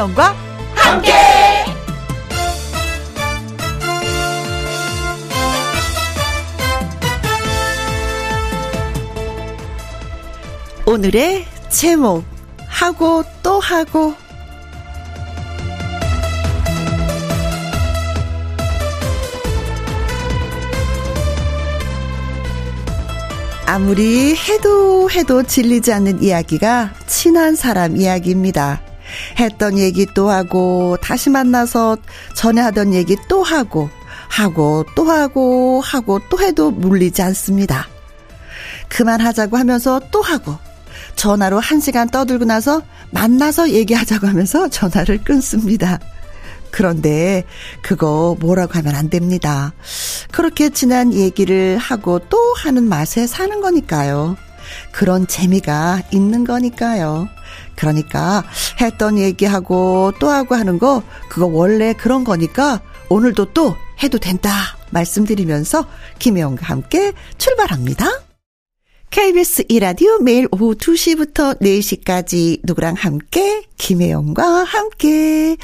김혜영과 함께. 오늘의 제목, 하고 또 하고. 아무리 해도 질리지 않는 이야기가 친한 사람 이야기입니다. 했던 얘기 또 하고, 다시 만나서 전에 하던 얘기 또 하고, 하고 또 하고, 하고 또 해도 물리지 않습니다. 그만하자고 하면서 또 하고, 전화로 1시간 떠들고 나서 만나서 얘기하자고 하면서 전화를 끊습니다. 그런데 그거 뭐라고 하면 안 됩니다. 그렇게 지난 얘기를 하고 또 하는 맛에 사는 거니까요. 그런 재미가 있는 거니까요. 그러니까 했던 얘기하고 또 하고 하는 거, 그거 원래 그런 거니까 오늘도 또 해도 된다 말씀드리면서 김혜영과 함께 출발합니다. KBS E라디오 매일 오후 2시부터 4시까지 누구랑 함께, 김혜영과 함께.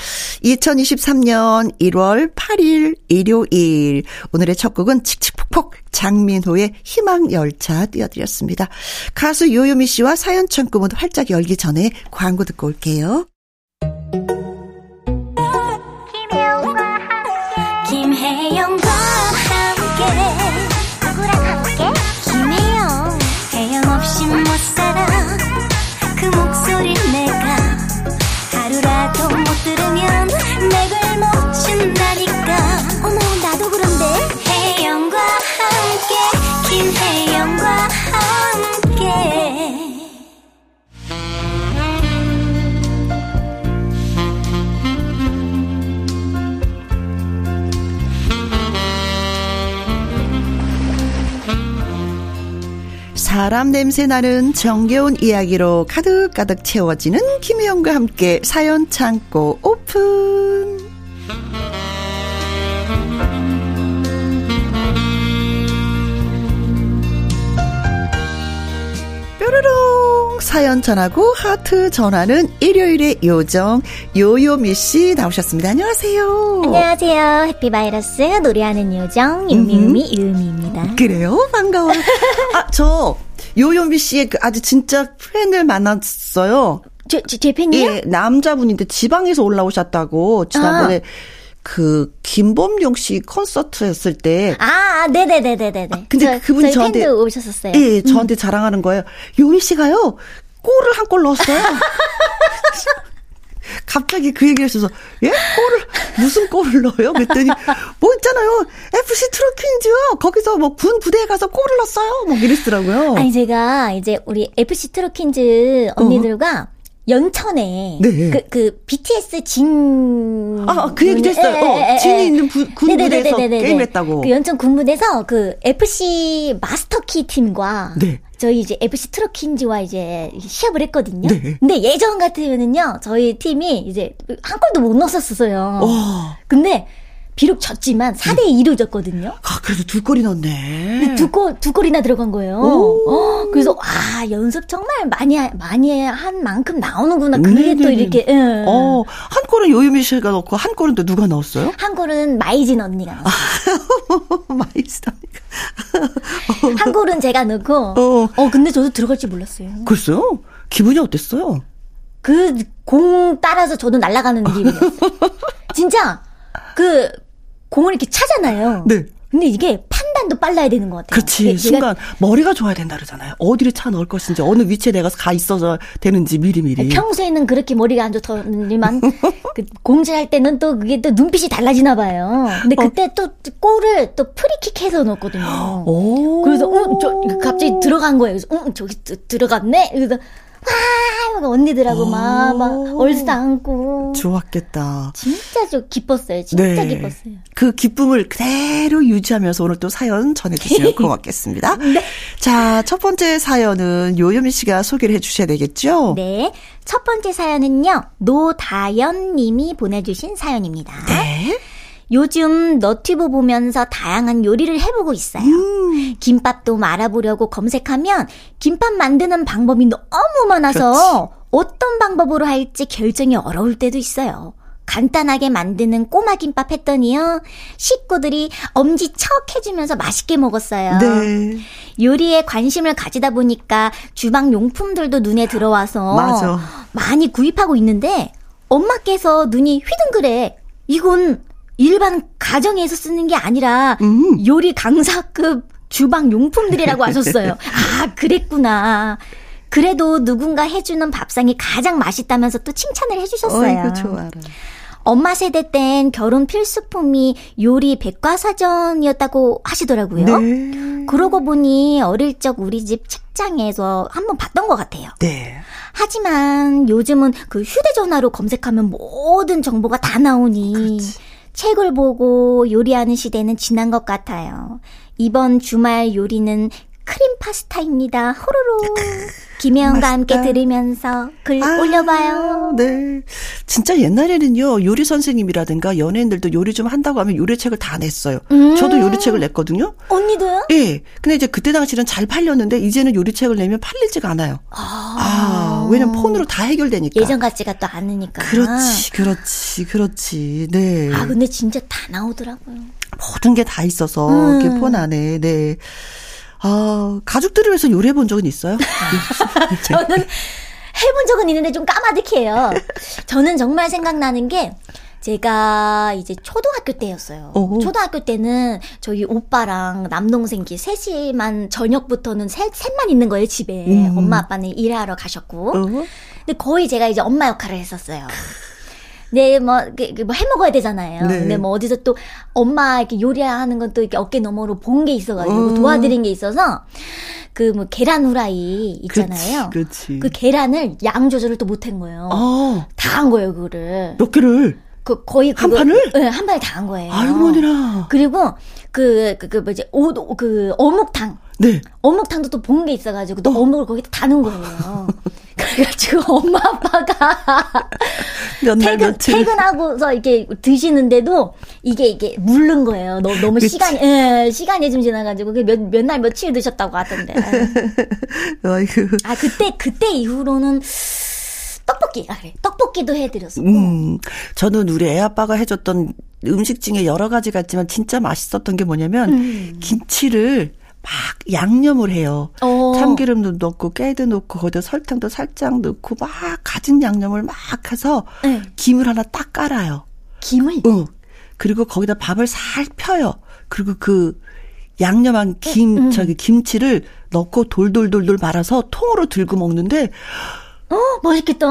2023년 1월 8일 일요일, 오늘의 첫 곡은 칙칙폭폭 장민호의 희망열차 띄워드렸습니다. 가수 요요미 씨와 사연창 꿈은 활짝 열기 전에 광고 듣고 올게요. 김혜영과 함께, 김혜영과 함께, 누구랑 함께, 김혜영. 없이 못 살아. 그 목소리 내가 하루라도 못 들으면 맥을 못 춘다니까. 어머, 나도 그런데. 혜영과 함께, 김혜영과 함께. 사람 냄새나는 정겨운 이야기로 가득가득 채워지는 김혜영과 함께 사연 창고 오픈. 뾰로롱 사연 전하고 하트 전하는 일요일의 요정, 요요미씨 나오셨습니다. 안녕하세요. 안녕하세요. 해피바이러스 노래하는 요정 요미입니다. 그래요? 반가워요. 아, 저 요요미 씨의 그 아주 진짜 팬을 만났어요. 제 팬이요? 예, 남자분인데 지방에서 올라오셨다고 지난번에. 아. 그 김범용 씨 콘서트 했을 때. 아, 네네네네네. 아, 근데 그분이 저한테 팬도 오셨었어요. 예, 저한테 자랑하는 거예요. 요미 씨가요, 골을 한 골 넣었어요. 갑자기 그 얘기를 하셔서, 예? 골을, 무슨 골을 넣어요? 그랬더니, 뭐 있잖아요, FC 트로킹즈요. 거기서 뭐 군 부대에 가서 골을 넣었어요. 뭐 이랬더라고요. 아니, 제가 이제 우리 FC 트로킹즈 언니들과 연천에 네. 그 BTS 진. 아, 그 얘기도 했어요. 진이 있는 군부대에서 게임했다고. 그 연천 군부대에서 그 FC 마스터키 팀과. 네. 저희 이제 FC 트로킹즈와 이제 시합을 했거든요. 네. 근데 예전 같으면은요, 저희 팀이 이제 한 골도 못 넣었었어요. 근데 비록 졌지만 4대2로 졌거든요. 아, 그래도 두 골이 넣었네. 두 골이나 들어간 거예요. 그래서, 와, 연습 정말 많이 한 만큼 나오는구나. 그게 또 이렇게, 응. 한 골은 요유미 씨가 넣고, 한 골은 또 누가 넣었어요? 한 골은 마이진 언니가 넣었어요. 마이진 언니가. 한 골은 제가 넣고, 근데 저도 들어갈 줄 몰랐어요. 글쎄요? 기분이 어땠어요? 그, 공 따라서 저도 날아가는 느낌이었어요. 진짜, 공을 이렇게 차잖아요. 네. 근데 이게 판단도 빨라야 되는 것 같아요. 그렇지. 순간 머리가 좋아야 된다 그러잖아요. 어디를 차 넣을 것인지, 어느 위치에 내가 가 있어서 되는지 미리미리. 평소에는 그렇게 머리가 안 좋더니만 공지할 때는 또 그게 또 눈빛이 달라지나 봐요. 근데 그때 또 골을 또 프리킥해서 넣었거든요. 그래서 갑자기 들어간 거예요. 그래서 저기 들어갔네. 그래서 와, 막 언니들하고 막 얼싸 안고. 좋았겠다. 진짜 저 기뻤어요. 진짜 네. 기뻤어요. 그 기쁨을 그대로 유지하면서 오늘 또 사연 전해주시면 고맙겠습니다. 네. 자, 첫 번째 사연은 요요미 씨가 소개를 해주셔야 되겠죠? 네. 첫 번째 사연은요, 노다연 님이 보내주신 사연입니다. 네. 요즘 너튜브 보면서 다양한 요리를 해보고 있어요. 김밥도 알아보려고 검색하면 김밥 만드는 방법이 너무 많아서 그렇지. 어떤 방법으로 할지 결정이 어려울 때도 있어요. 간단하게 만드는 꼬마 김밥 했더니요, 식구들이 엄지 척 해주면서 맛있게 먹었어요. 네. 요리에 관심을 가지다 보니까 주방 용품들도 눈에 들어와서 맞아. 많이 구입하고 있는데 엄마께서 눈이 휘둥그레. 이건 일반 가정에서 쓰는 게 아니라 요리 강사급 주방 용품들이라고 하셨어요. 아, 그랬구나. 그래도 누군가 해주는 밥상이 가장 맛있다면서 또 칭찬을 해주셨어요. 어이구, 좋아라. 엄마 세대 땐 결혼 필수품이 요리 백과사전이었다고 하시더라고요. 네. 그러고 보니 어릴 적 우리 집 책장에서 한번 봤던 것 같아요. 네. 하지만 요즘은 그 휴대전화로 검색하면 모든 정보가 다 나오니 그렇지. 책을 보고 요리하는 시대는 지난 것 같아요. 이번 주말 요리는 크림 파스타입니다. 호로로. 김혜영과 함께 들으면서 글 올려봐요. 네. 진짜 옛날에는요, 요리 선생님이라든가 연예인들도 요리 좀 한다고 하면 요리책을 다 냈어요. 저도 요리책을 냈거든요. 언니도요? 예. 근데 이제 그때 당시는 잘 팔렸는데, 이제는 요리책을 내면 팔리지가 않아요. 아. 왜냐면 폰으로 다 해결되니까. 예전 같지가 또 않으니까. 그렇지. 네. 아, 근데 진짜 다 나오더라고요. 모든 게 다 있어서, 이렇게 폰 안에, 네. 아, 가족들을 위해서 요리해 본 적은 있어요? 저는 해본 적은 있는데 좀 까마득해요. 저는 정말 생각나는 게 제가 이제 초등학교 때였어요. 오오. 초등학교 때는 저희 오빠랑 남동생 셋이만 저녁부터는 셋만 있는 거예요, 집에. 엄마, 아빠는 일하러 가셨고. 오오. 근데 거의 제가 이제 엄마 역할을 했었어요. 네, 뭐 해먹어야 되잖아요. 네. 근데 뭐 어디서 또 엄마 이렇게 요리하는 건 또 이렇게 어깨 너머로 본 게 있어가지고 도와드린 게 있어서 그 뭐 계란 후라이 있잖아요. 그치. 그 계란을 양 조절을 또 못 한 거예요. 다 한 거예요, 그거를. 몇 개를? 그 거의 그거, 한 판을? 네, 한 판을 다 한 거예요. 아이고, 뭐니라. 그리고 어묵탕. 네. 어묵탕도 또 본 게 있어가지고 또 어묵을 거기다 다는 거예요. 그래가지고 엄마 아빠가 퇴근하고서 이렇게 드시는데도 이게 물른 거예요. 너무 시간이 좀 지나가지고 몇 날 며칠 드셨다고 하던데. 아이고. 아, 그때 이후로는. 떡볶이도 해드렸었고. 저는 우리 애 아빠가 해줬던 음식 중에 여러 가지가 있지만 진짜 맛있었던 게 뭐냐면 김치를 막 양념을 해요. 참기름도 넣고 깨도 넣고 거기다 설탕도 살짝 넣고 막 가진 양념을 막 해서 네. 김을 하나 딱 깔아요. 김을? 응. 그리고 거기다 밥을 살 펴요. 그리고 그 양념한 김치를 넣고 돌돌돌돌 말아서 통으로 들고 먹는데 맛있겠다.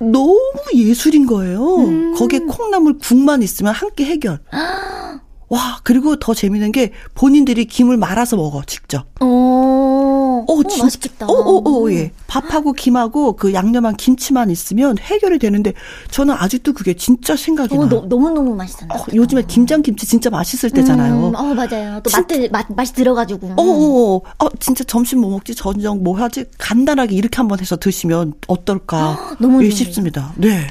너무 예술인 거예요. 거기에 콩나물 국만 있으면 한 끼 해결. 와, 그리고 더 재밌는 게 본인들이 김을 말아서 먹어, 직접. 맛있겠다. 예. 밥하고 김하고 그 양념한 김치만 있으면 해결이 되는데 저는 아직도 그게 진짜 생각이 나요. 너무너무 맛있었나 봐요. 요즘에 김장김치 진짜 맛있을 때잖아요. 맞아요. 또 맛이 들어가지고. 진짜 점심 뭐 먹지? 저녁 뭐 하지? 간단하게 이렇게 한번 해서 드시면 어떨까? 너무 싶습니다. 네.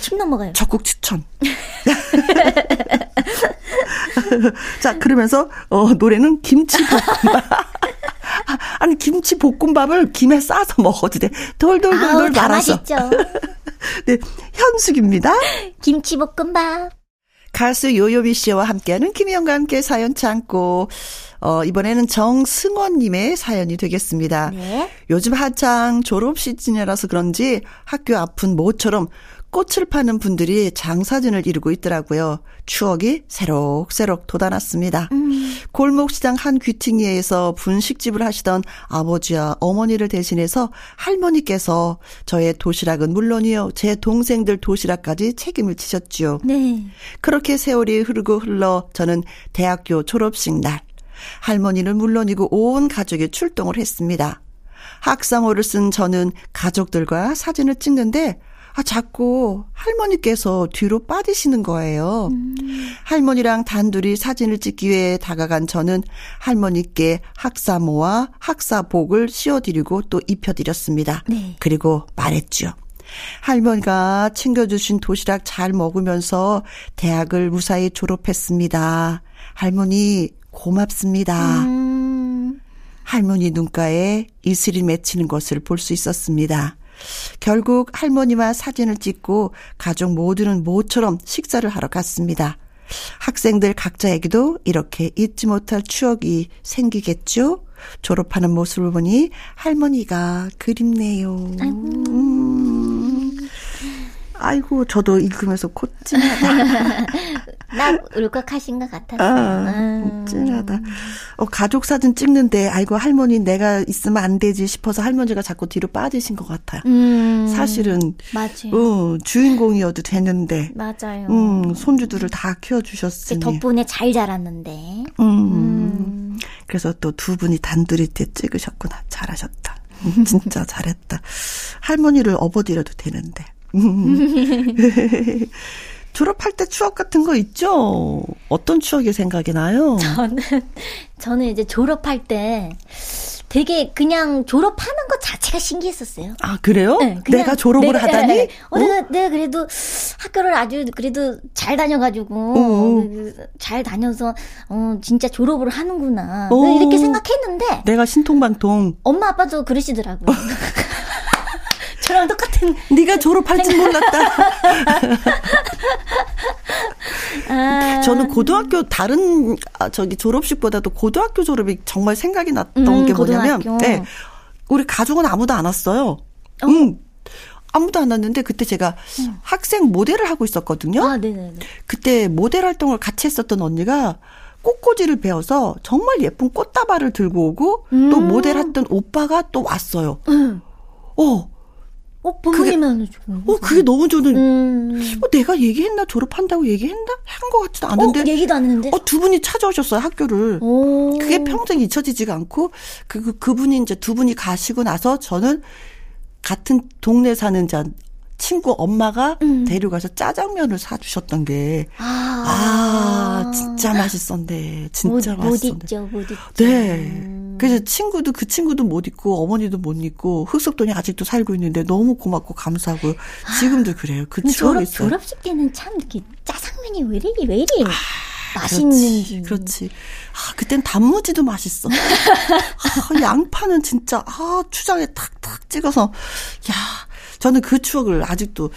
침 넘어가요. 적극 추천. 자, 그러면서 노래는 김치볶음밥. 아니, 김치볶음밥을 김에 싸서 먹어도 돼. 돌돌돌돌 말아서. 맛있죠. 네, 현숙입니다. 김치볶음밥. 가수 요요미 씨와 함께하는 김희영과 함께 사연 창고. 이번에는 정승원님의 사연이 되겠습니다. 네. 요즘 한창 졸업 시즌이라서 그런지 학교 앞은 모처럼 꽃을 파는 분들이 장사진을 이루고 있더라고요. 추억이 새록새록 돋아났습니다. 골목시장 한 귀퉁이에서 분식집을 하시던 아버지와 어머니를 대신해서 할머니께서 저의 도시락은 물론이요, 제 동생들 도시락까지 책임을 지셨지요. 네. 그렇게 세월이 흐르고 흘러 저는 대학교 졸업식 날 할머니는 물론이고 온 가족이 출동을 했습니다. 학상호를 쓴 저는 가족들과 사진을 찍는데 자꾸 할머니께서 뒤로 빠지시는 거예요. 할머니랑 단둘이 사진을 찍기 위해 다가간 저는 할머니께 학사모와 학사복을 씌워드리고 또 입혀드렸습니다. 네. 그리고 말했죠. 할머니가 챙겨주신 도시락 잘 먹으면서 대학을 무사히 졸업했습니다. 할머니 고맙습니다. 할머니 눈가에 이슬이 맺히는 것을 볼 수 있었습니다. 결국 할머니와 사진을 찍고 가족 모두는 모처럼 식사를 하러 갔습니다. 학생들 각자에게도 이렇게 잊지 못할 추억이 생기겠죠. 졸업하는 모습을 보니 할머니가 그립네요. 아이고, 저도 읽으면서 콧찡하다. 나 울컥하신 것 같았어요. 찡하다. 가족 사진 찍는데, 아이고, 할머니 내가 있으면 안 되지 싶어서 할머니가 자꾸 뒤로 빠지신 것 같아요. 사실은. 맞아요. 주인공이어도 되는데. 맞아요. 손주들을 다 키워주셨으니. 덕분에 잘 자랐는데. 그래서 또 두 분이 단둘이 찍으셨구나. 잘하셨다. 진짜 잘했다. 할머니를 업어드려도 되는데. 졸업할 때 추억 같은 거 있죠? 어떤 추억이 생각이 나요? 저는 이제 졸업할 때 되게 그냥 졸업하는 것 자체가 신기했었어요. 아, 그래요? 네, 내가 졸업을 하다니? 네. 내가 그래도 학교를 아주 그래도 잘 다녀가지고 잘 다녀서 진짜 졸업을 하는구나 이렇게 생각했는데 내가 신통방통. 엄마 아빠도 그러시더라고요. 저랑 똑같은. 네가 졸업할 줄 몰랐다. 저는 고등학교 다른 졸업식보다도 고등학교 졸업이 정말 생각이 났던 게 뭐냐면, 네, 우리 가족은 아무도 안 왔어요. 아무도 안 왔는데 그때 제가 학생 모델을 하고 있었거든요. 아, 네네네. 그때 모델 활동을 같이 했었던 언니가 꽃꽂이를 배워서 정말 예쁜 꽃다발을 들고 오고 또 모델했던 오빠가 또 왔어요. 부모님은 좋은. 그게 너무 저는, 내가 얘기했나? 졸업한다고 얘기했나? 한 것 같지도 않은데. 얘기도 안 했는데? 두 분이 찾아오셨어요, 학교를. 그게 평생 잊혀지지가 않고, 그분이 이제 두 분이 가시고 나서 저는 같은 동네 사는 친구 엄마가 데려가서 짜장면을 사주셨던 게, 진짜 맛있었는데, 진짜 맛있었는데. 못 잊죠. 네. 그래서 그 친구도 못 잊고, 어머니도 못 잊고, 흑석동에 아직도 살고 있는데 너무 고맙고 감사하고, 지금도 그래요. 그 추억이 있어요. 졸업식 때는 참 이렇게 짜장면이 왜 이리. 맛있는지. 그렇지. 그땐 단무지도 맛있어. 양파는 진짜, 추장에 탁탁 찍어서, 야. 저는 그 추억을 아직도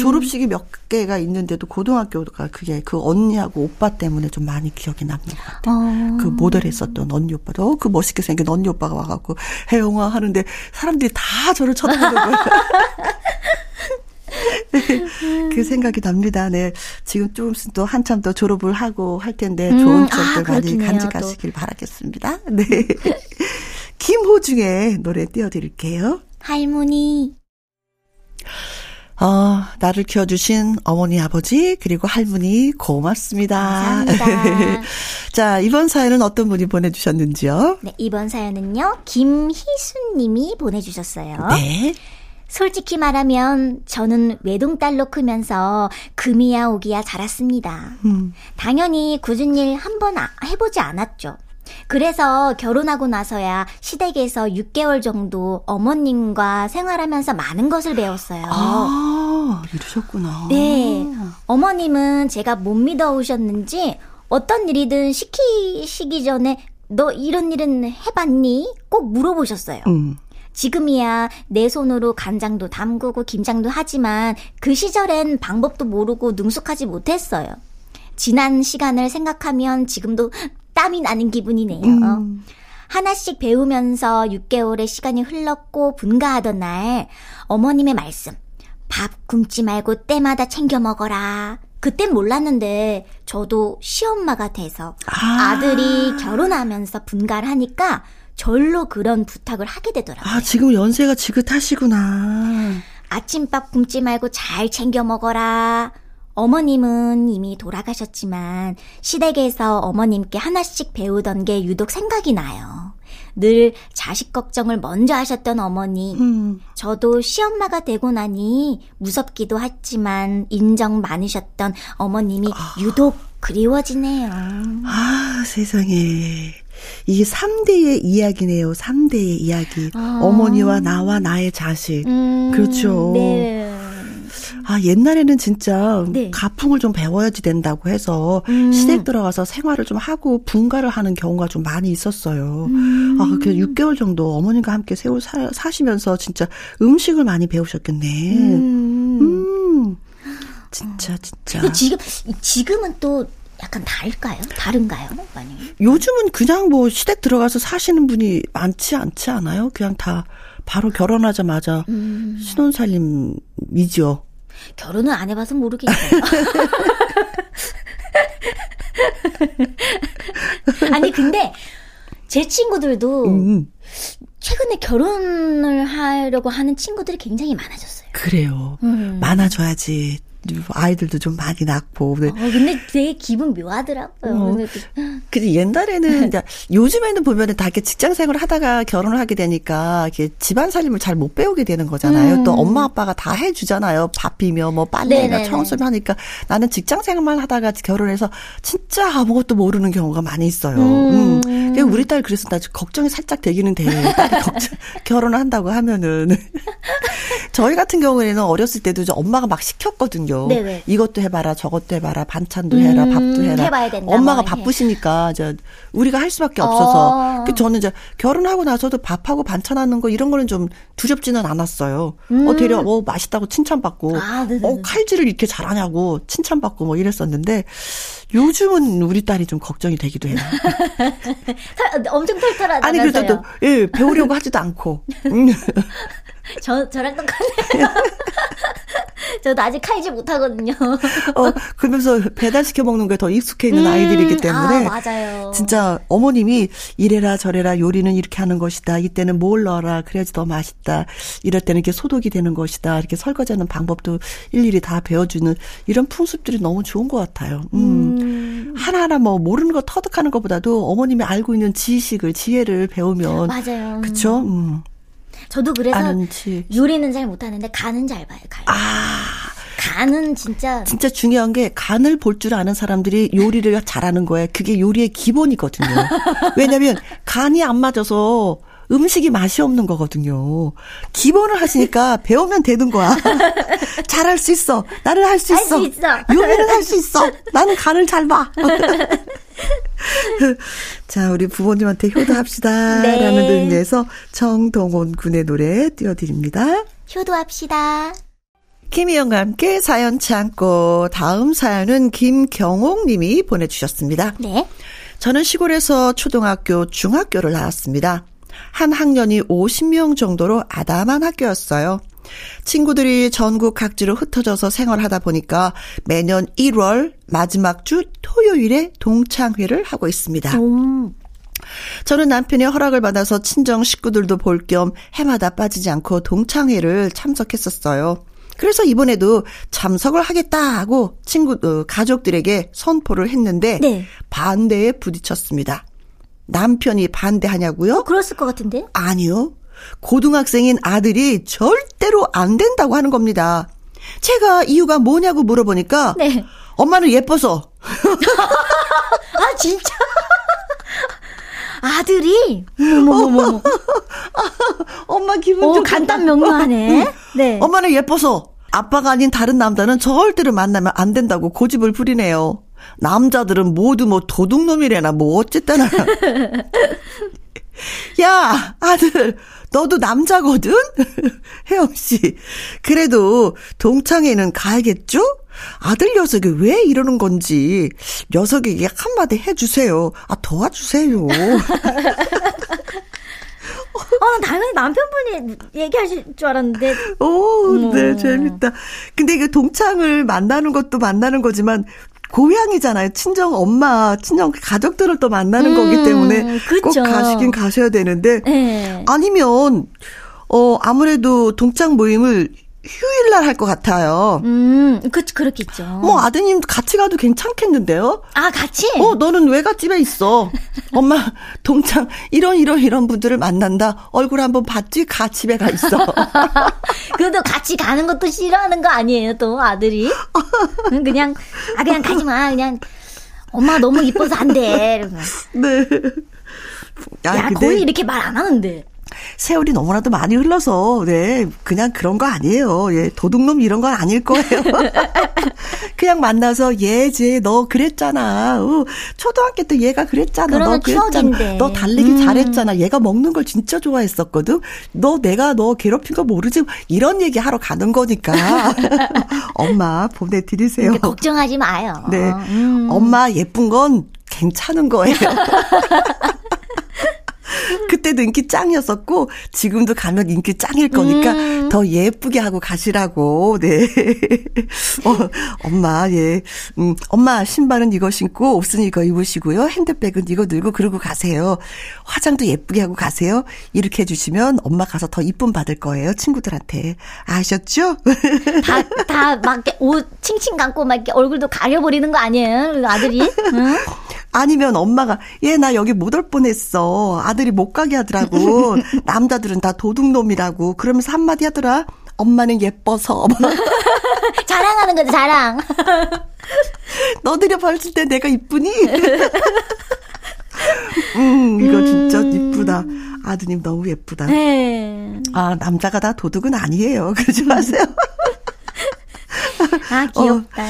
졸업식이 몇 개가 있는데도 고등학교가 그게 그 언니하고 오빠 때문에 좀 많이 기억이 남는 것 같아요. 그 모델했었던 언니 오빠도 그 멋있게 생긴 언니 오빠가 와갖고 해영아 하는데 사람들이 다 저를 쳐다보는 거예요. 그 생각이 납니다. 네, 지금 조금씩 또 한참 더 졸업을 하고 할 텐데 좋은 추억들 많이 간직하시길 바라겠습니다. 네, 김호중의 노래 띄워드릴게요. 할머니. 나를 키워주신 어머니, 아버지, 그리고 할머니, 고맙습니다. 감사합니다. 자, 이번 사연은 어떤 분이 보내주셨는지요? 네, 이번 사연은요, 김희순님이 보내주셨어요. 네. 솔직히 말하면 저는 외동딸로 크면서 금이야 오기야 자랐습니다. 당연히 꾸준 일 한 번 해보지 않았죠. 그래서 결혼하고 나서야 시댁에서 6개월 정도 어머님과 생활하면서 많은 것을 배웠어요. 아, 이러셨구나. 네. 어머님은 제가 못 믿어 오셨는지 어떤 일이든 시키시기 전에 너 이런 일은 해봤니? 꼭 물어보셨어요. 지금이야 내 손으로 간장도 담그고 김장도 하지만 그 시절엔 방법도 모르고 능숙하지 못했어요. 지난 시간을 생각하면 지금도 땀이 나는 기분이네요. 하나씩 배우면서 6개월의 시간이 흘렀고 분가하던 날 어머님의 말씀, 밥 굶지 말고 때마다 챙겨 먹어라. 그땐 몰랐는데 저도 시엄마가 돼서 아들이 결혼하면서 분가를 하니까 절로 그런 부탁을 하게 되더라고요. 지금 연세가 지긋하시구나. 아침밥 굶지 말고 잘 챙겨 먹어라. 어머님은 이미 돌아가셨지만 시댁에서 어머님께 하나씩 배우던 게 유독 생각이 나요. 늘 자식 걱정을 먼저 하셨던 어머니. 저도 시엄마가 되고 나니 무섭기도 했지만 인정 많으셨던 어머님이 유독 그리워지네요. 세상에. 이게 3대의 이야기네요. 3대의 이야기. 어머니와 나와 나의 자식. 그렇죠. 네. 아, 옛날에는 진짜 네. 가풍을 좀 배워야지 된다고 해서 시댁 들어가서 생활을 좀 하고 분가를 하는 경우가 좀 많이 있었어요. 아, 그래서 6개월 정도 어머님과 함께 세월 사시면서 진짜 음식을 많이 배우셨겠네. 진짜. 근데 지금은 또 약간 다른가요? 만약에. 요즘은 그냥 뭐 시댁 들어가서 사시는 분이 많지 않아요? 그냥 다 바로 결혼하자마자 신혼살림이죠. 결혼은 안 해봐서 모르겠어요. 아니 근데 제 친구들도 최근에 결혼을 하려고 하는 친구들이 굉장히 많아졌어요. 그래요. 많아져야지. 아이들도 좀 많이 낳고. 근데 되게 기분 묘하더라고요. 근데 옛날에는, 요즘에는 보면은 다 이렇게 직장 생활을 하다가 결혼을 하게 되니까, 이렇게 집안 살림을 잘 못 배우게 되는 거잖아요. 또 엄마 아빠가 다 해주잖아요. 밥이며, 뭐, 빨래나 청소를 하니까. 나는 직장 생활만 하다가 결혼해서 진짜 아무것도 모르는 경우가 많이 있어요. 우리 딸 그래서 나 걱정이 살짝 되기는 돼요. 결혼을 한다고 하면은. 저희 같은 경우에는 어렸을 때도 이제 엄마가 막 시켰거든요. 네네. 이것도 해봐라, 저것도 해봐라, 반찬도 해라, 밥도 해라. 해봐야 된다, 엄마가 바쁘시니까 이제 우리가 할 수밖에 없어서. 저는 이제 결혼하고 나서도 밥하고 반찬하는 거 이런 거는 좀 두렵지는 않았어요. 되려 맛있다고 칭찬받고, 칼질을 이렇게 잘하냐고 칭찬받고 뭐 이랬었는데 요즘은 우리 딸이 좀 걱정이 되기도 해요. 엄청 털털하다면서요. 아니 그래도 예, 배우려고 하지도 않고. 저랑 똑같네요. 저도 아직 칼질 못하거든요. 그러면서 배달시켜 먹는 게 더 익숙해 있는 아이들이기 때문에. 아, 맞아요. 진짜 어머님이 이래라 저래라 요리는 이렇게 하는 것이다. 이때는 뭘 넣어라. 그래야지 더 맛있다. 이럴 때는 이렇게 소독이 되는 것이다. 이렇게 설거지하는 방법도 일일이 다 배워주는 이런 풍습들이 너무 좋은 것 같아요. 하나하나 뭐 모르는 거 터득하는 것보다도 어머님이 알고 있는 지혜를 배우면. 맞아요. 그쵸? 저도 그래서 요리는 잘 못하는데 간은 잘 봐요. 간은 진짜 중요한 게 간을 볼 줄 아는 사람들이 요리를 잘하는 거예요. 그게 요리의 기본이거든요. 왜냐하면 간이 안 맞아서 음식이 맛이 없는 거거든요. 기본을 하시니까 배우면 되는 거야. 잘할 수 있어. 나는 할 수 있어. 요리는 할 수 있어. 나는 간을 잘 봐. 자, 우리 부모님한테 효도합시다. 네. 라는 의미에서 정동원 군의 노래 띄워드립니다. 효도합시다. 김희영과 함께 사연 참고 다음 사연은 김경옥 님이 보내주셨습니다. 네. 저는 시골에서 초등학교, 중학교를 나왔습니다. 한 학년이 50명 정도로 아담한 학교였어요. 친구들이 전국 각지로 흩어져서 생활하다 보니까 매년 1월 마지막 주 토요일에 동창회를 하고 있습니다. 저는 남편의 허락을 받아서 친정 식구들도 볼 겸 해마다 빠지지 않고 동창회를 참석했었어요. 그래서 이번에도 참석을 하겠다 하고 가족들에게 선포를 했는데 네. 반대에 부딪혔습니다. 남편이 반대하냐고요? 그랬을 것 같은데? 아니요. 고등학생인 아들이 절대로 안 된다고 하는 겁니다. 제가 이유가 뭐냐고 물어보니까 네. 엄마는 예뻐서. 아 진짜? 아들이? 어머머머. 엄마 기분 좋다. 간단 명료하네. 네. 엄마는 예뻐서 아빠가 아닌 다른 남자는 절대로 만나면 안 된다고 고집을 부리네요. 남자들은 모두 뭐 도둑놈이래나 뭐 어쨌다나. 야 아들 너도 남자거든. 혜영씨 그래도 동창회는 가야겠죠? 아들 녀석이 왜 이러는 건지 녀석에게 한마디 해주세요. 아 도와주세요. 당연히 남편분이 얘기하실 줄 알았는데. 오, 네 재밌다. 근데 이 동창을 만나는 것도 만나는 거지만 고향이잖아요. 친정 엄마, 친정 가족들을 또 만나는 거기 때문에 그쵸. 꼭 가시긴 가셔야 되는데 네. 아니면 아무래도 동창 모임을 휴일날 할 것 같아요. 그렇겠죠. 뭐 아드님 같이 가도 괜찮겠는데요? 아 같이? 너는 외갓집에 있어. 엄마 동창 이런 분들을 만난다. 얼굴 한번 봤지? 가집에 가 있어. 그래도 같이 가는 것도 싫어하는 거 아니에요, 또 아들이? 그냥 가지 마. 그냥 엄마 너무 이뻐서 안 돼. 이러면. 네. 야 근데... 거의 이렇게 말 안 하는데. 세월이 너무나도 많이 흘러서, 네, 그냥 그런 거 아니에요. 예, 도둑놈 이런 건 아닐 거예요. 그냥 만나서, 얘지, 너 그랬잖아. 초등학교 때 얘가 그랬잖아. 너 그랬잖아. 추억인데. 너 달리기 잘했잖아. 얘가 먹는 걸 진짜 좋아했었거든. 너 내가 너 괴롭힌 거 모르지? 이런 얘기 하러 가는 거니까. 엄마, 보내드리세요. 근데 걱정하지 마요. 네. 엄마 예쁜 건 괜찮은 거예요. 그때도 인기 짱이었었고 지금도 가면 인기 짱일 거니까 더 예쁘게 하고 가시라고. 네. 엄마, 예. 엄마 신발은 이거 신고 옷은 이거 입으시고요. 핸드백은 이거 들고 그러고 가세요. 화장도 예쁘게 하고 가세요. 이렇게 해주시면 엄마 가서 더 이쁨 받을 거예요. 친구들한테. 아셨죠? 다 막 옷 칭칭 감고 막 얼굴도 가려버리는 거 아니에요? 아들이? 응? 아니면 엄마가 얘 나 여기 못 올 뻔했어. 아들이 못 가게 하더라고. 남자들은 다 도둑놈이라고. 그러면서 한마디 하더라. 엄마는 예뻐서. 자랑하는 거지 자랑. 너들이 봤을 때 내가 이쁘니? 이거 진짜 이쁘다. 아드님 너무 예쁘다. 네. 아 남자가 다 도둑은 아니에요. 그러지 마세요. 아 귀엽다.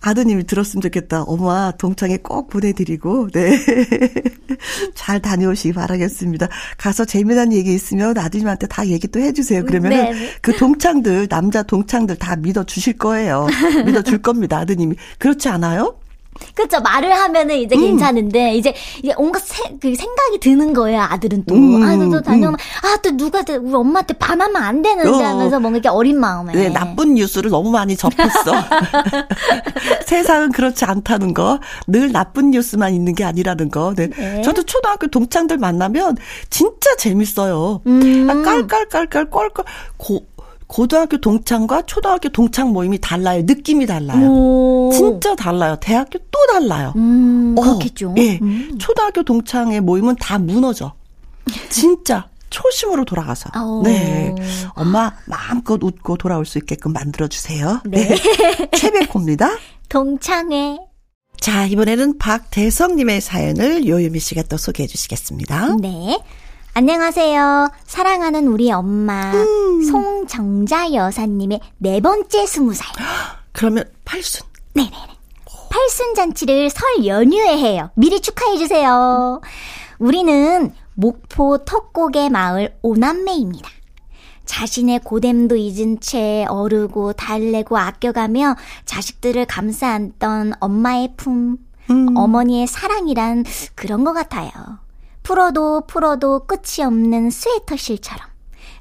아드님이 들었으면 좋겠다. 엄마 동창회 꼭 보내드리고 네. 잘 다녀오시기 바라겠습니다. 가서 재미난 얘기 있으면 아드님한테 다 얘기 또 해주세요. 그러면 네. 그 동창들 남자 동창들 다 믿어주실 거예요. 믿어줄 겁니다. 아드님이. 그렇지 않아요? 그렇죠. 말을 하면은 이제 괜찮은데 이제 온갖 그 생각이 드는 거예요. 아들은 또 또 다녀오면 또 누가 우리 엄마한테 반하면 안 되는데 하면서 뭔가 이렇게 어린 마음에 네, 나쁜 뉴스를 너무 많이 접했어. 세상은 그렇지 않다는 거, 늘 나쁜 뉴스만 있는 게 아니라는 거. 네. 네. 저도 초등학교 동창들 만나면 진짜 재밌어요. 깔깔깔깔 껄껄 고등학교 동창과 초등학교 동창 모임이 달라요. 느낌이 달라요. 오. 진짜 달라요. 대학교 또 달라요. 그렇겠죠. 예. 초등학교 동창의 모임은 다 무너져. 진짜. 초심으로 돌아가서. 오. 네. 엄마 마음껏 웃고 돌아올 수 있게끔 만들어주세요. 네. 네. 최백호입니다. 동창회. 자, 이번에는 박대성님의 사연을 요유미 씨가 또 소개해 주시겠습니다. 네. 안녕하세요. 사랑하는 우리 엄마 송정자 여사님의 4번째 20살. 그러면 팔순. 네네네. 팔순 잔치를 설 연휴에 해요. 미리 축하해 주세요. 우리는 목포 턱곡의 마을 오남매입니다. 자신의 고됨도 잊은 채 어르고 달래고 아껴가며 자식들을 감싸 안던 엄마의 품, 어머니의 사랑이란 그런 것 같아요. 풀어도 끝이 없는 스웨터실처럼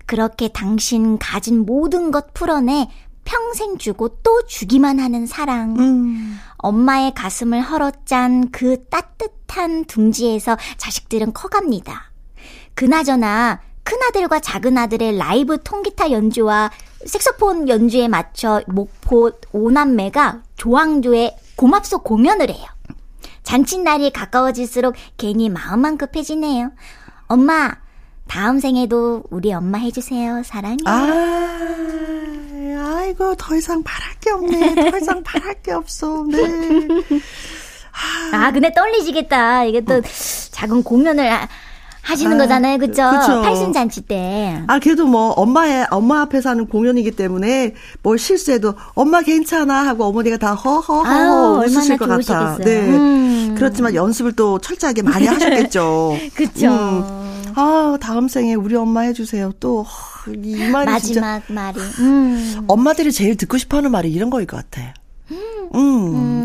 그렇게 당신 가진 모든 것 풀어내 평생 주고 또 주기만 하는 사랑. 엄마의 가슴을 헐어짠 그 따뜻한 둥지에서 자식들은 커갑니다. 그나저나 큰아들과 작은아들의 라이브 통기타 연주와 색소폰 연주에 맞춰 목포 오남매가 조항조에 고맙소 공연을 해요. 잔칫날이 가까워질수록 괜히 마음만 급해지네요. 엄마, 다음 생에도 우리 엄마 해주세요. 사랑해요. 아이고, 더 이상 바랄 게 없네. 더 이상 바랄 게 없어. 네. 근데 떨리시겠다. 이게 또 작은 공연을 하시는 거잖아요. 그쵸? 그쵸. 팔순잔치 때. 그래도 뭐, 엄마 앞에서 하는 공연이기 때문에, 뭘 실수해도, 엄마 괜찮아 하고 어머니가 다 허허허 웃으실 것 같아. 네. 그렇지만 연습을 또 철저하게 많이 하셨겠죠. 그쵸. 다음 생에 우리 엄마 해주세요. 또, 이 말이 마지막 진짜, 말이. 엄마들이 제일 듣고 싶어 하는 말이 이런 거일 것 같아.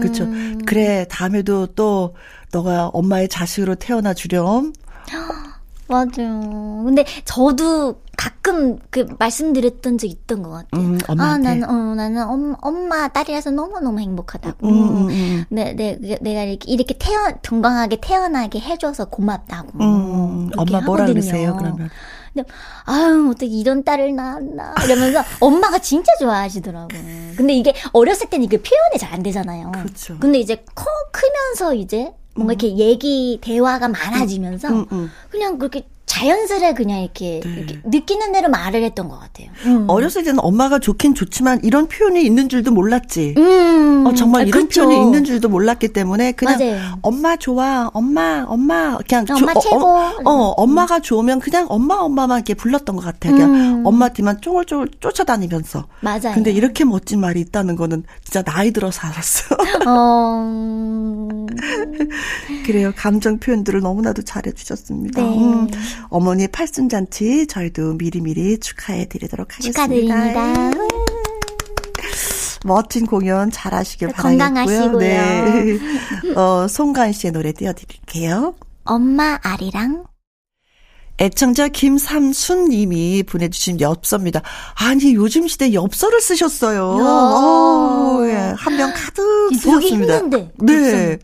그쵸. 그래, 다음에도 또, 너가 엄마의 자식으로 태어나 주렴. 맞아요. 근데 저도 가끔 그 말씀드렸던 적 있던 것 같아요. 엄마한테. 나는 엄마 딸이라서 너무너무 행복하다고. 내가 이렇게 건강하게 태어나게 해줘서 고맙다고. 엄마 뭐라 그러세요 그러면? 근데 아유 어떻게 이런 딸을 낳았나 이러면서 엄마가 진짜 좋아하시더라고요. 근데 이게 어렸을 때는 이게 표현이 잘 안 되잖아요. 그렇죠. 근데 이제 크면서 이제 뭔가 이렇게 대화가 많아지면서 그냥 그렇게 자연스레 그냥 이렇게, 네. 이렇게 느끼는 대로 말을 했던 것 같아요. 어렸을 때는 엄마가 좋긴 좋지만 이런 표현이 있는 줄도 몰랐지. 정말 이런 그쵸. 표현이 있는 줄도 몰랐기 때문에 그냥 맞아요. 엄마 좋아, 엄마 그냥 엄마 최고. 엄마가 좋으면 그냥 엄마만 이렇게 불렀던 것 같아요. 그냥 엄마 뒤만 쫑얼쫑얼 쫓아다니면서. 맞아요. 근데 이렇게 멋진 말이 있다는 거는 진짜 나이 들어서 알았어. 그래요. 감정 표현들을 너무나도 잘해주셨습니다. 네. 어머니 팔순잔치 저희도 미리미리 축하해드리도록 하겠습니다. 축하드립니다. 멋진 공연 잘하시길 바라겠고요. 건강하시고요. 네. 송가은 씨의 노래 띄워드릴게요. 엄마 아리랑. 애청자 김삼순 님이 보내주신 엽서입니다. 아니 요즘 시대 엽서를 쓰셨어요. 오, 예. 한 명 가득 쓰셨습니다. 보기 힘든데. 네.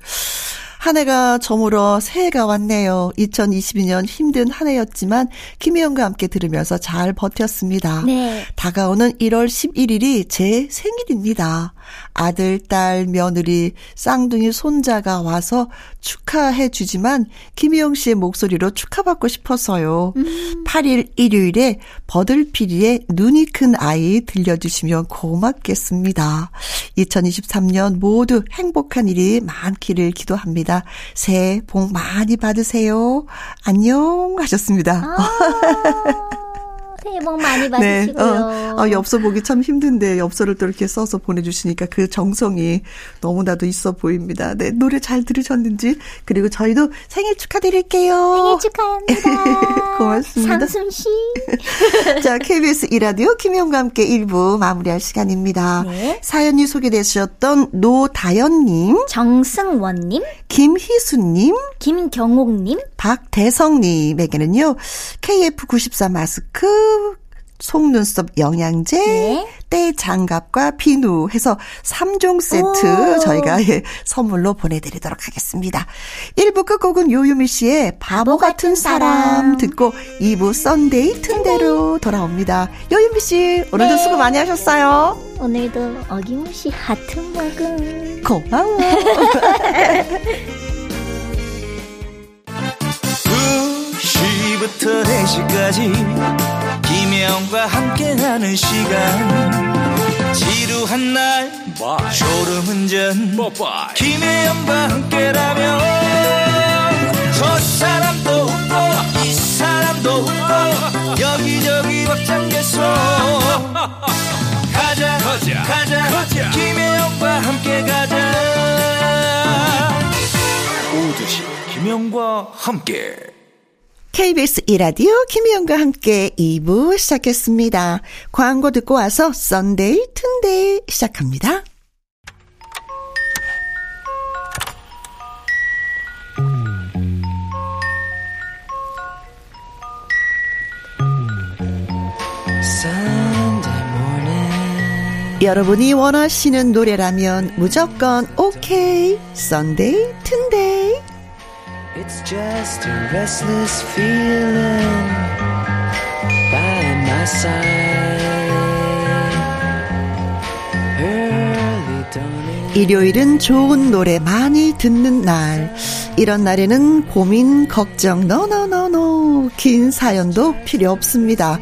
한 해가 저물어 새해가 왔네요. 2022년 힘든 한 해였지만 김혜영과 함께 들으면서 잘 버텼습니다. 네. 다가오는 1월 11일이 제 생일입니다. 아들, 딸, 며느리, 쌍둥이 손자가 와서 축하해 주지만 김혜영 씨의 목소리로 축하받고 싶어서요. 8일 일요일에 버들피리의 눈이 큰 아이 들려주시면 고맙겠습니다. 2023년 모두 행복한 일이 많기를 기도합니다. 새해 복 많이 받으세요. 안녕 하셨습니다. 새해 복 많이 받으시고요. 네, 엽서 보기 참 힘든데 엽서를 또 이렇게 써서 보내주시니까 그 정성이 너무나도 있어 보입니다. 네, 노래 잘 들으셨는지 그리고 저희도 생일 축하드릴게요. 생일 축하합니다. 고맙습니다. 상순 씨. 자, KBS E라디오 김혜영과 함께 1부 마무리할 시간입니다. 네. 사연이 소개되셨던 노다연님, 정승원님, 김희수님, 김경옥님, 박대성님에게는요. KF94 마스크 속눈썹 영양제, 네. 떼장갑과 비누 해서 3종 세트 오. 저희가 예, 선물로 보내드리도록 하겠습니다. 1부 끝곡은 요유미 씨의 바보 같은 사람 듣고 2부 썬데이 튼대로 돌아옵니다. 요유미 씨 오늘도 네. 수고 많이 하셨어요. 오늘도 어김없이 하트 먹음. 고마워. 부터 4시까지 김혜영과 함께하는 시간 지루한 날 Bye. 졸음운전 Bye. 김혜영과 함께라면 저 사람도 웃고 이 사람도 웃고 여기저기 벅장개소 가자 김혜영과 함께 가자 오두시 김혜영과 함께 KBS E라디오 김희영과 함께 2부 시작했습니다. 광고 듣고 와서 썬데이 튼데이 시작합니다. 여러분이 원하시는 노래라면 무조건 오케이 썬데이 튼데이. It's just a restless feeling by my side. Early dawning. 일요일은 좋은 노래 많이 듣는 날. 이런 날에는 고민, 걱정, no. 긴 사연도 필요 없습니다.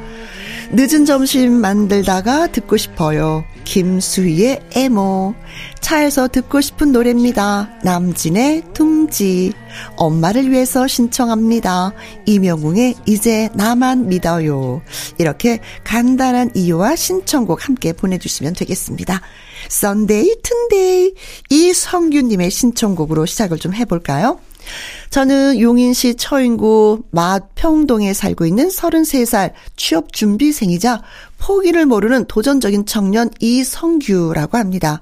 늦은 점심 만들다가 듣고 싶어요. 김수희의 애모. 차에서 듣고 싶은 노래입니다. 남진의 둥지. 엄마를 위해서 신청합니다. 임영웅의 이제 나만 믿어요. 이렇게 간단한 이유와 신청곡 함께 보내주시면 되겠습니다. 썬데이 튼데이 이성규님의 신청곡으로 시작을 좀 해볼까요? 저는 용인시 처인구 마평동에 살고 있는 33살 취업준비생이자 포기를 모르는 도전적인 청년 이성규라고 합니다.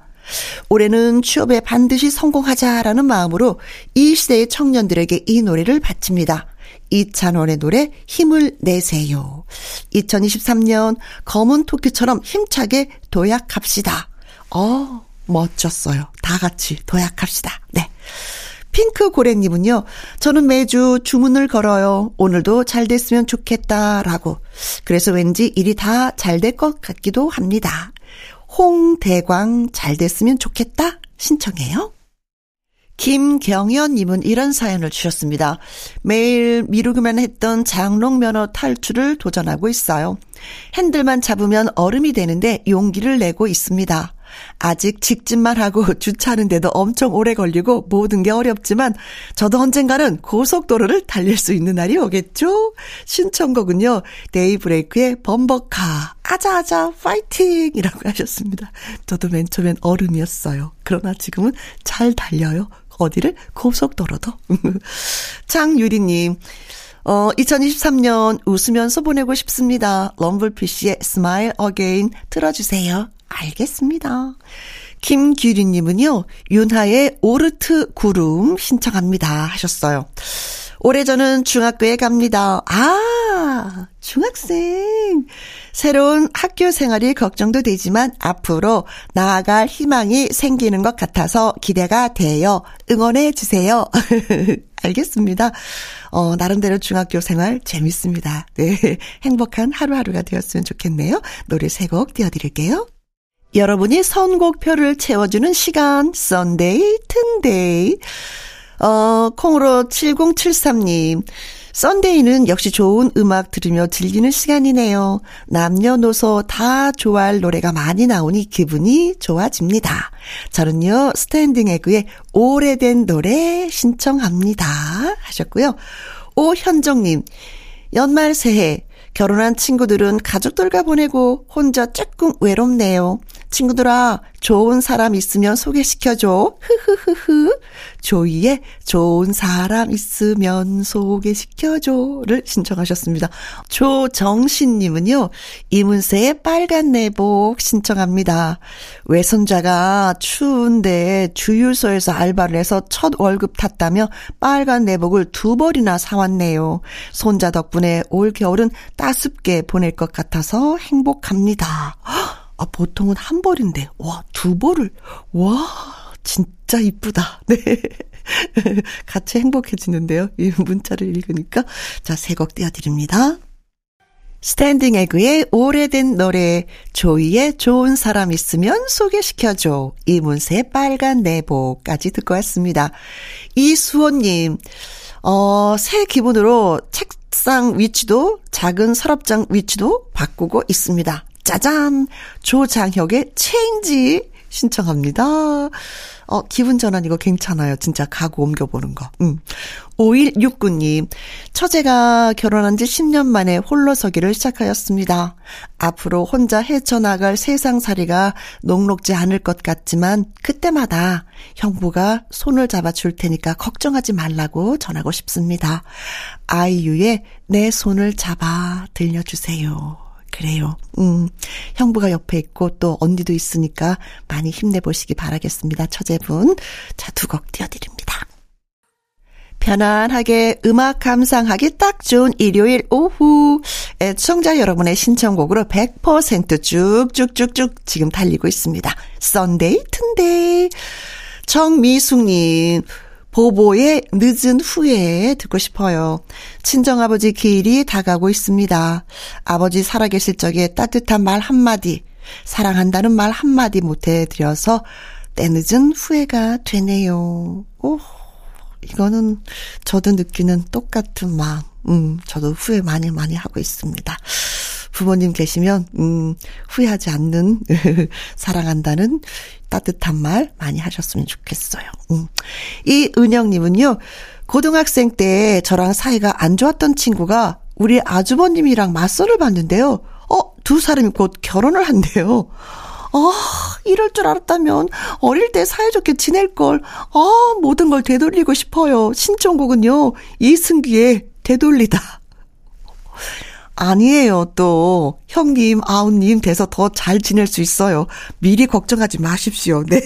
올해는 취업에 반드시 성공하자라는 마음으로 이 시대의 청년들에게 이 노래를 바칩니다. 이찬원의 노래 힘을 내세요. 2023년 검은 토끼처럼 힘차게 도약합시다. 멋졌어요. 다 같이 도약합시다. 네. 핑크고래님은요. 저는 매주 주문을 걸어요. 오늘도 잘 됐으면 좋겠다라고. 그래서 왠지 일이 다 잘 될 것 같기도 합니다. 홍대광 잘 됐으면 좋겠다 신청해요. 김경연님은 이런 사연을 주셨습니다. 매일 미루기만 했던 장롱면허 탈출을 도전하고 있어요. 핸들만 잡으면 얼음이 되는데 용기를 내고 있습니다. 아직 직진만 하고 주차하는데도 엄청 오래 걸리고 모든 게 어렵지만 저도 언젠가는 고속도로를 달릴 수 있는 날이 오겠죠. 신청곡은요, 데이브레이크의 범벅카 아자아자 파이팅이라고 하셨습니다. 저도 맨 처음엔 얼음이었어요. 그러나 지금은 잘 달려요. 어디를? 고속도로도. 장유리님, 2023년 웃으면서 보내고 싶습니다. 럼블피쉬의 스마일 어게인 틀어주세요. 알겠습니다. 김규리님은요, 윤하의 오르트 구름 신청합니다 하셨어요. 올해저는 중학교에 갑니다. 아, 중학생. 새로운 학교 생활이 걱정도 되지만 앞으로 나아갈 희망이 생기는 것 같아서 기대가 돼요. 응원해 주세요. 알겠습니다. 나름대로 중학교 생활 재밌습니다. 네, 행복한 하루하루가 되었으면 좋겠네요. 노래 3곡 띄워드릴게요. 여러분이 선곡표를 채워주는 시간, 썬데이 튼데이. 콩으로 7073님, 썬데이는 역시 좋은 음악 들으며 즐기는 시간이네요. 남녀노소 다 좋아할 노래가 많이 나오니 기분이 좋아집니다. 저는요, 스탠딩 에그의 오래된 노래 신청합니다 하셨고요. 오현정님, 연말 새해 결혼한 친구들은 가족들과 보내고 혼자 조금 외롭네요. 친구들아, 좋은 사람 있으면 소개시켜줘. 흐흐흐흐. 조이의 좋은 사람 있으면 소개시켜줘를 신청하셨습니다. 조정신님은요, 이문세의 빨간 내복 신청합니다. 외손자가 추운데 주유소에서 알바를 해서 첫 월급 탔다며 빨간 내복을 2벌이나 사왔네요. 손자 덕분에 올 겨울은 따숩게 보낼 것 같아서 행복합니다. 아, 보통은 1벌인데, 와, 2벌을, 와, 진짜 이쁘다. 네. 같이 행복해지는데요. 이 문자를 읽으니까. 자, 3곡 띄워드립니다. 스탠딩 에그의 오래된 노래, 조이의 좋은 사람 있으면 소개시켜줘, 이문세의 빨간 내복까지 듣고 왔습니다. 이수원님, 새 기분으로 책상 위치도 작은 서랍장 위치도 바꾸고 있습니다. 짜잔! 조장혁의 체인지 신청합니다. 기분 전환 이거 괜찮아요. 진짜 가구 옮겨보는 거. 5169님, 처제가 결혼한 지 10년 만에 홀로서기를 시작하였습니다. 앞으로 혼자 헤쳐나갈 세상살이가 녹록지 않을 것 같지만 그때마다 형부가 손을 잡아줄 테니까 걱정하지 말라고 전하고 싶습니다. 아이유의 내 손을 잡아 들려주세요. 그래요. 형부가 옆에 있고 또 언니도 있으니까 많이 힘내보시기 바라겠습니다. 처제분. 자, 2곡 띄워드립니다. 편안하게 음악 감상하기 딱 좋은 일요일 오후. 애청자 여러분의 신청곡으로 100% 쭉쭉쭉쭉 지금 달리고 있습니다. 썬데이 튼데이. 정미숙님, 보보의 늦은 후에 듣고 싶어요. 친정아버지 기일이 다가오고 있습니다. 아버지 살아계실 적에 따뜻한 말 한마디, 사랑한다는 말 한마디 못해드려서 때늦은 후회가 되네요. 오, 이거는 저도 느끼는 똑같은 마음. 저도 후회 많이 하고 있습니다. 부모님 계시면 후회하지 않는 사랑한다는 따뜻한 말 많이 하셨으면 좋겠어요. 이 은영님은요, 고등학생 때 저랑 사이가 안 좋았던 친구가 우리 아주버님이랑 맞선을 봤는데요. 2사람이 곧 결혼을 한대요. 이럴 줄 알았다면 어릴 때 사이좋게 지낼걸. 모든 걸 되돌리고 싶어요. 신청곡은요, 이승기의 되돌리다. 아니에요. 또 형님, 아우님 돼서 더 잘 지낼 수 있어요. 미리 걱정하지 마십시오. 네.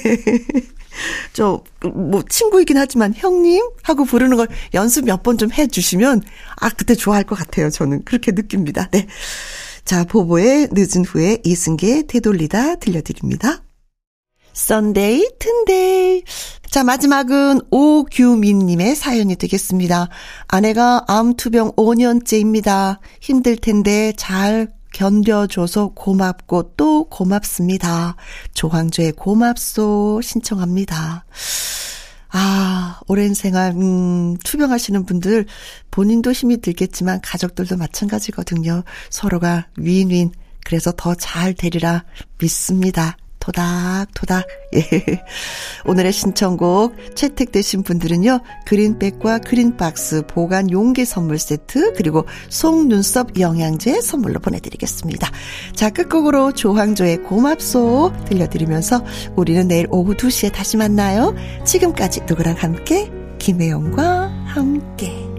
저 뭐 친구이긴 하지만 형님 하고 부르는 걸 연습 몇 번 좀 해 주시면 그때 좋아할 것 같아요. 저는 그렇게 느낍니다. 네. 자, 보보의 늦은 후에, 이승기의 되돌리다 들려드립니다. 썬데이 튼데이. 자, 마지막은 오규민님의 사연이 되겠습니다. 아내가 암투병 5년째입니다. 힘들 텐데 잘 견뎌줘서 고맙고 또 고맙습니다. 조항조의 고맙소 신청합니다. 오랜 생활 투병하시는 분들 본인도 힘이 들겠지만 가족들도 마찬가지거든요. 서로가 윈윈, 그래서 더 잘 되리라 믿습니다. 토닥토닥. 예. 오늘의 신청곡 채택되신 분들은요, 그린백과 그린박스 보관 용기 선물 세트, 그리고 속눈썹 영양제 선물로 보내드리겠습니다. 자, 끝곡으로 조항조의 고맙소 들려드리면서 우리는 내일 오후 2시에 다시 만나요. 지금까지 누구랑 함께, 김혜영과 함께.